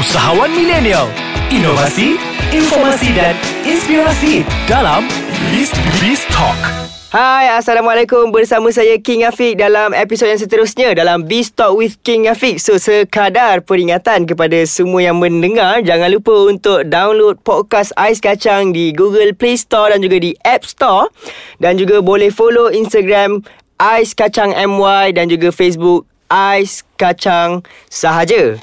usahawan milenial, inovasi, informasi dan inspirasi dalam Biz Talk. Hai, Assalamualaikum. Bersama saya King Afiq dalam episod yang seterusnya dalam Biz Talk with King Afiq. So, sekadar peringatan kepada semua yang mendengar, jangan lupa untuk download podcast Ais Kacang di Google Play Store dan juga di App Store. Dan juga boleh follow Instagram Ais Kacang MY dan juga Facebook Ais Kacang sahaja.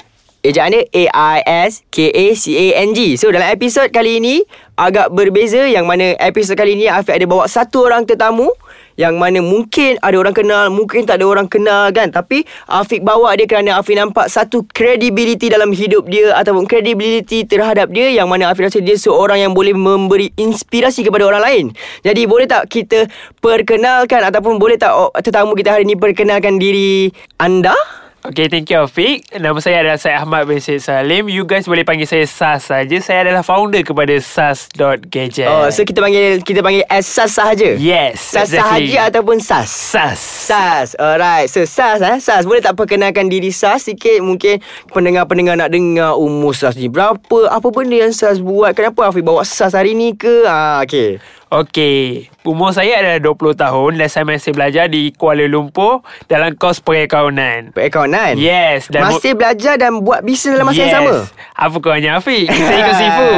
Ejaan dia AISKACANG. So, dalam episod kali ini agak berbeza, yang mana episod kali ini Afiq ada bawa satu orang tetamu yang mana mungkin ada orang kenal, mungkin tak ada orang kenal kan. Tapi Afiq bawa dia kerana Afiq nampak satu credibility dalam hidup dia ataupun credibility terhadap dia, yang mana Afiq rasa dia seorang yang boleh memberi inspirasi kepada orang lain. Jadi boleh tak kita perkenalkan ataupun boleh tak tetamu kita hari ini perkenalkan diri anda? Okay, thank you Afiq. Nama saya adalah Syed Ahmad bin Syed Salim. You guys boleh panggil saya SAS saja. Saya adalah founder kepada SAS.Gadget. Oh, so kita panggil as SAS saja. Yes, SAS exactly. Sahaja ataupun SAS. SAS. Alright. So SAS. Boleh tak perkenalkan diri SAS sikit? Mungkin pendengar-pendengar nak dengar umur SAS ni berapa? Apa benda yang SAS buat? Kenapa Afiq bawa SAS hari ni ke? Okay. Okey, umur saya adalah 20 tahun dan saya masih belajar di Kuala Lumpur dalam kos perakaunan. Perakaunan? Yes. Dan masih belajar dan buat bisnes dalam masa yang sama? Apa kurangnya Afiq? Saya ikut sifu.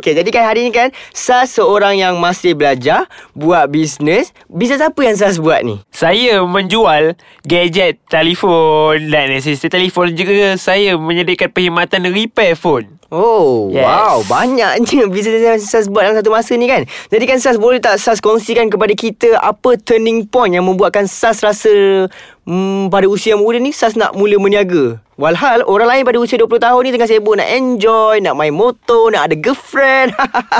Okey, jadi kan hari ni kan SAS seorang yang masih belajar, buat bisnes. Bisnes apa yang SAS buat ni? Saya menjual gadget telefon dan accessory telefon, juga saya menyediakan perkhidmatan repair phone. Oh, yes. Wow, banyaknya bisnes yang SAS buat dalam satu masa ni kan. Jadi kan SAS, boleh tak SAS kongsikan kepada kita apa turning point yang membuatkan SAS rasa pada usia muda ni SAS nak mula meniaga? Walhal orang lain pada usia 20 tahun ni tengah sibuk nak enjoy, nak main motor, nak ada girlfriend.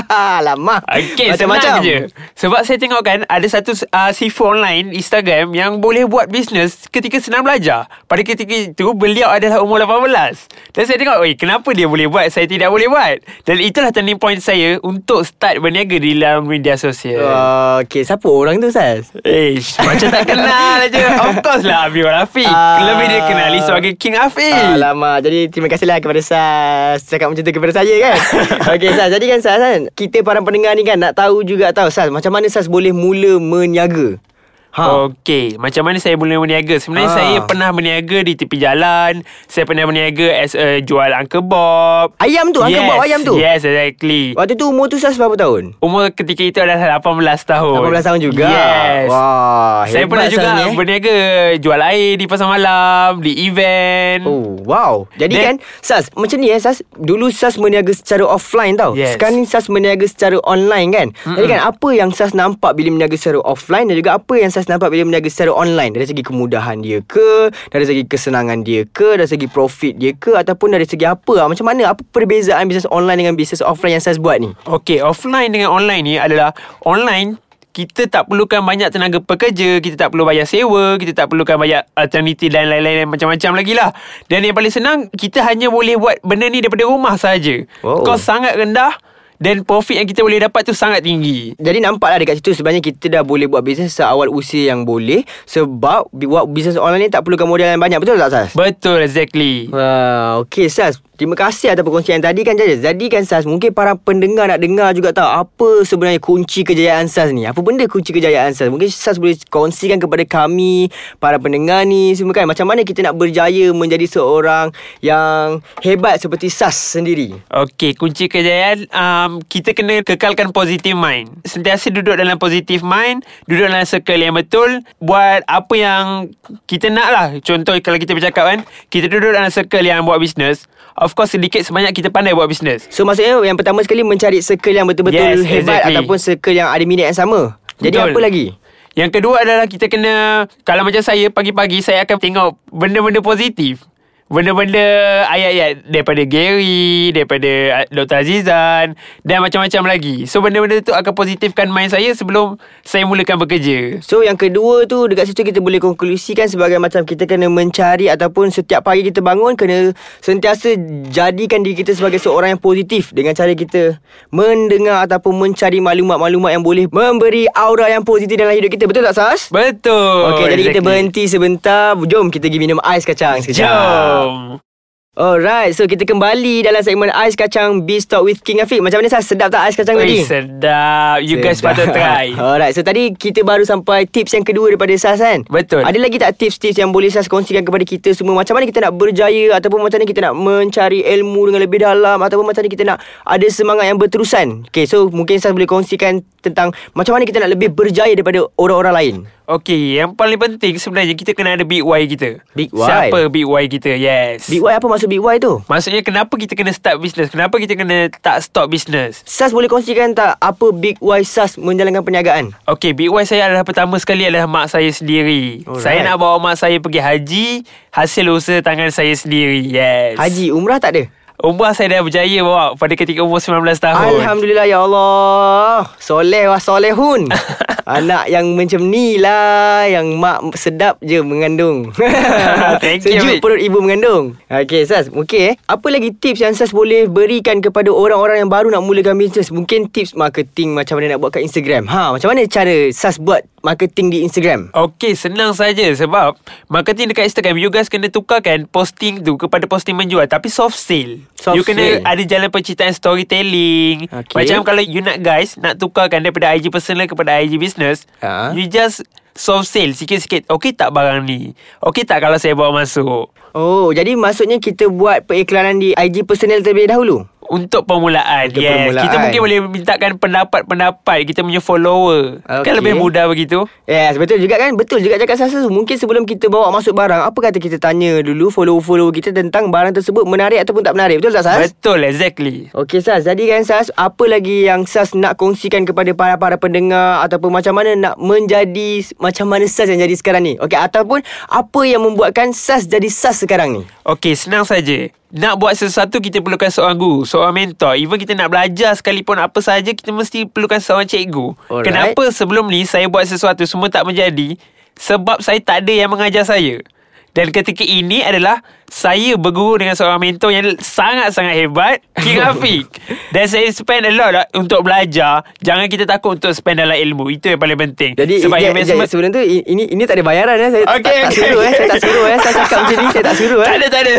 Alamak, okay, macam-macam je. Sebab saya tengok kan ada satu sifu online Instagram yang boleh buat bisnes ketika senang belajar. Pada ketika itu beliau adalah umur 18. Dan saya tengok, kenapa dia boleh buat, saya tidak boleh buat? Dan itulah turning point saya untuk start berniaga di dalam media sosial. Okay, siapa orang tu SAS? Macam tak kenal je. Of course lah, Abdul Rafiq. Lebih dia kenali sebagai King Afiq. Alamak, jadi terima kasihlah kepada SAS cakap macam tu kepada saya kan. Okey SAS, jadi kan SAS kan, kita para pendengar ni kan nak tahu juga tahu SAS, macam mana SAS boleh mula meniaga. Okey, macam mana saya mula meniaga? Sebenarnya saya pernah meniaga di tepi jalan. Saya pernah meniaga as a jual Uncle Bob. Ayam tu, Uncle Bob ayam tu. Yes, exactly. Waktu tu umur tu SAS berapa tahun? Umur ketika itu adalah 18 tahun. 18 tahun juga. Yes. Wah, saya pernah juga meniaga jual air di pasar malam, di event. Oh, wow. Jadi kan SAS, macam ni SAS, dulu SAS meniaga secara offline tau. Yes. Sekarang ni SAS meniaga secara online kan. Jadi kan apa yang SAS nampak bila meniaga secara offline dan juga apa yang SAS nampak bila meniaga secara online, dari segi kemudahan dia ke, dari segi kesenangan dia ke, dari segi profit dia ke, ataupun dari segi apa? Macam mana, apa perbezaan bisnes online dengan bisnes offline yang SAS buat ni? Okey, offline dengan online ni adalah, online kita tak perlukan banyak tenaga pekerja, kita tak perlu bayar sewa, kita tak perlukan bayar alternatif dan lain-lain macam-macam lagi lah. Dan yang paling senang, kita hanya boleh buat benda ni daripada rumah saja. Kos sangat rendah dan profit yang kita boleh dapat tu sangat tinggi. Jadi nampaklah dekat situ sebenarnya kita dah boleh buat bisnes seawal usia yang boleh, sebab buat bisnes online ni tak perlukan modal yang banyak. Betul tak SAS? Betul, exactly. Okay SAS, terima kasih atas perkongsian tadi kan. Jadi kan SAS, mungkin para pendengar nak dengar juga tahu apa sebenarnya kunci kejayaan SAS ni. Apa benda kunci kejayaan SAS? Mungkin SAS boleh kongsikan kepada kami, para pendengar ni semua kan, macam mana kita nak berjaya menjadi seorang yang hebat seperti SAS sendiri. Okay, kunci kejayaan, kita kena kekalkan positive mind. Sentiasa duduk dalam positive mind, duduk dalam circle yang betul, buat apa yang kita nak lah. Contoh, kalau kita bercakap kan, kita duduk dalam circle yang buat bisnes, of course sedikit sebanyak kita pandai buat bisnes. So maksudnya yang pertama sekali mencari circle yang betul-betul hebat, exactly. Ataupun circle yang ada minat yang sama. Jadi betul. Apa lagi? Yang kedua adalah kita kena, kalau macam saya, pagi-pagi saya akan tengok benda-benda positif, benda-benda ayat-ayat daripada Gary, daripada Dr. Azizan dan macam-macam lagi. So benda-benda tu akan positifkan mind saya sebelum saya mulakan bekerja. So yang kedua tu, dekat situ kita boleh konklusikan sebagai macam kita kena mencari, ataupun setiap pagi kita bangun kena sentiasa jadikan diri kita sebagai seorang yang positif dengan cara kita mendengar ataupun mencari maklumat-maklumat yang boleh memberi aura yang positif dalam hidup kita. Betul tak SAS? Betul. Okey, jadi kita berhenti sebentar. Jom kita pergi minum ais kacang sekejap. Jom. Alright, so kita kembali dalam segmen Ais Kacang Beef Talk with King Afiq. Macam mana, saya sedap tak ais kacang tadi? Sedap. You guys patut try. Alright, so tadi kita baru sampai tips yang kedua daripada SAS, kan? Betul. Ada lagi tak tips-tips yang boleh SAS kongsikan kepada kita semua? Macam mana kita nak berjaya, ataupun macam mana kita nak mencari ilmu dengan lebih dalam, ataupun macam mana kita nak ada semangat yang berterusan? Okay, so mungkin SAS boleh kongsikan tentang macam mana kita nak lebih berjaya daripada orang-orang lain. Okay, yang paling penting sebenarnya kita kena ada big why kita. Big why? Siapa big why kita, yes. Big why, apa maksud big why tu? Maksudnya kenapa kita kena start business, kenapa kita kena tak stop business. SAS boleh kongsikan tak apa big why SAS menjalankan perniagaan? Okay, big why saya adalah pertama sekali adalah mak saya sendiri. Alright. Saya nak bawa mak saya pergi haji, hasil usaha tangan saya sendiri, yes. Haji, umrah tak ada? Umrah saya dah berjaya bawa pada ketika umur 19 tahun. Alhamdulillah, ya Allah. Soleh wa solehun. Anak yang macam ni lah yang mak sedap je mengandung. Sejuk perut ibu mengandung. Okay, SAS, okay. Apa lagi tips yang SAS boleh berikan kepada orang-orang yang baru nak mulakan bisnes? Mungkin tips marketing, macam mana nak buat kat Instagram. Macam mana cara SAS buat marketing di Instagram? Okay, senang saja. Sebab marketing dekat Instagram, you guys kena tukarkan posting tu kepada posting menjual, tapi soft sale. You kena ada jalan penceritaan storytelling. Macam kalau you nak guys nak tukarkan daripada IG personal kepada IG business, you just soft sale sikit-sikit. Okay tak barang ni? Okay tak kalau saya bawa masuk? Oh, jadi maksudnya kita buat periklanan di IG personal terlebih dahulu? Untuk permulaan, yes. Permulaan. Kita mungkin boleh mintakan pendapat-pendapat kita punya follower. Okay. Kan lebih mudah begitu. Yes, betul juga kan? Betul juga cakap SAS tu. Mungkin sebelum kita bawa masuk barang, apa kata kita tanya dulu follower-follower kita tentang barang tersebut menarik ataupun tak menarik. Betul tak, SAS? Betul, exactly. Okay, SAS. Jadi kan, SAS, apa lagi yang SAS nak kongsikan kepada para-para pendengar, ataupun macam mana nak menjadi, macam mana SAS yang jadi sekarang ni? Okay, ataupun apa yang membuatkan SAS jadi SAS sekarang ni? Okay, senang saja. Nak buat sesuatu, kita perlukan seorang guru, seorang mentor. Even kita nak belajar sekalipun apa sahaja, kita mesti perlukan seorang cikgu. Alright. Kenapa sebelum ni saya buat sesuatu semua tak menjadi? Sebab saya tak ada yang mengajar saya. Dan ketika ini adalah saya berguru dengan seorang mentor yang sangat-sangat hebat, King Afiq. Dan saya spend a lot untuk belajar. Jangan kita takut untuk spend dalam ilmu. Itu yang paling penting. Jadi sebelum tu ini tak ada bayaran, eh? Saya tak suruh, eh? Saya tak suruh, eh? Saya cakap macam ni, saya tak suruh, eh? Tak ada.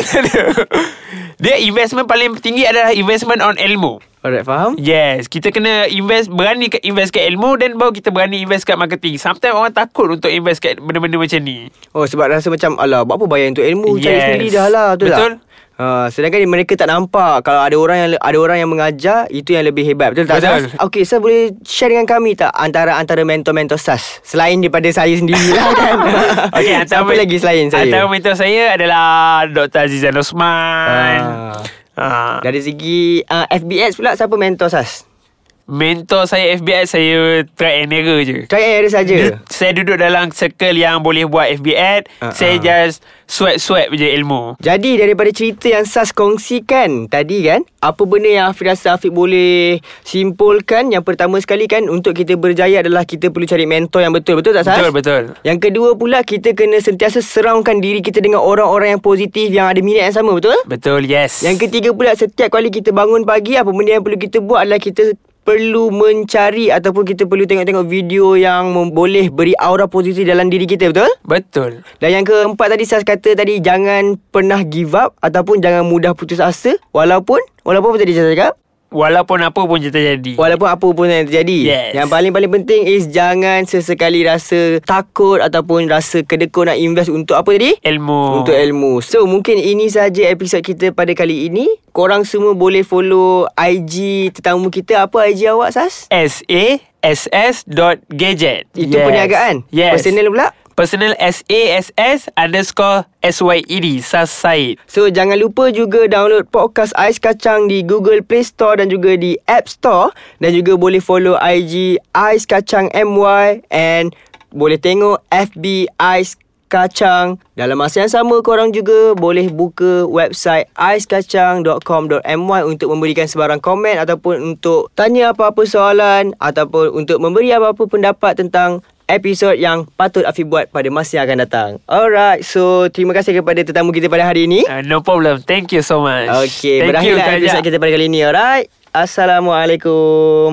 Dia investment paling tinggi adalah investment on ilmu. Alright, faham? Yes, kita kena invest, berani invest kat ilmu, dan baru kita berani invest kat marketing. Sometimes orang takut untuk invest kat benda-benda macam ni. Oh, sebab rasa macam, alah, buat apa bayar untuk ilmu? Yes. Cari sendiri dah lah, betul? Tak? Sedangkan mereka tak nampak kalau ada orang yang mengajar, itu yang lebih hebat. Betul tak, SAS? Okay, SAS boleh share dengan kami tak antara mentor-mentor SAS selain daripada saya sendiri lah, kan? Okay, siapa lagi selain saya? Antara mentor saya adalah Dr. Azizan Osman. Dari segi FBS pula, siapa mentor SAS? Mentor saya FBS, saya try and error je. Try and error saja. Saya duduk dalam circle yang boleh buat FBS. Saya just swap je ilmu. Jadi daripada cerita yang SAS kongsikan tadi kan, apa benda yang Afiq boleh simpulkan? Yang pertama sekali kan, untuk kita berjaya adalah kita perlu cari mentor yang betul. Betul tak, SAS? Betul. Yang kedua pula, kita kena sentiasa surroundkan diri kita dengan orang-orang yang positif, yang ada minat yang sama. Betul? Betul, yes. Yang ketiga pula, setiap kali kita bangun pagi, apa benda yang perlu kita buat adalah kita perlu mencari, ataupun kita perlu tengok-tengok video yang boleh beri aura positif dalam diri kita. Betul? Betul. Dan yang keempat tadi, SAS kata tadi, jangan pernah give up, ataupun jangan mudah putus asa. Walaupun apa tadi saya cakap? Walaupun apa pun yang terjadi. Yes. Yang paling-paling penting is, jangan sesekali rasa takut ataupun rasa kedekut nak invest untuk apa tadi? Ilmu. Untuk ilmu. So mungkin ini saja episod kita pada kali ini. Korang semua boleh follow IG tetamu kita. Apa IG awak, SAS? SAS.Gadget. Itu yes. Perniagaan? Yes. Personal pula? Personal SAS_SYED, SAS Syed. So jangan lupa juga download podcast Ais Kacang di Google Play Store dan juga di App Store. Dan juga boleh follow IG Ais Kacang MY, and boleh tengok FB Ais Kacang. Dalam masa yang sama, korang juga boleh buka website aiskacang.com.my untuk memberikan sebarang komen, ataupun untuk tanya apa-apa soalan, ataupun untuk memberi apa-apa pendapat tentang episod yang patut Afiq buat pada masa yang akan datang. Alright, so terima kasih kepada tetamu kita pada hari ini. No problem, thank you so much. Okay, berakhirlah episod kita pada kali ini. Alright, Assalamualaikum.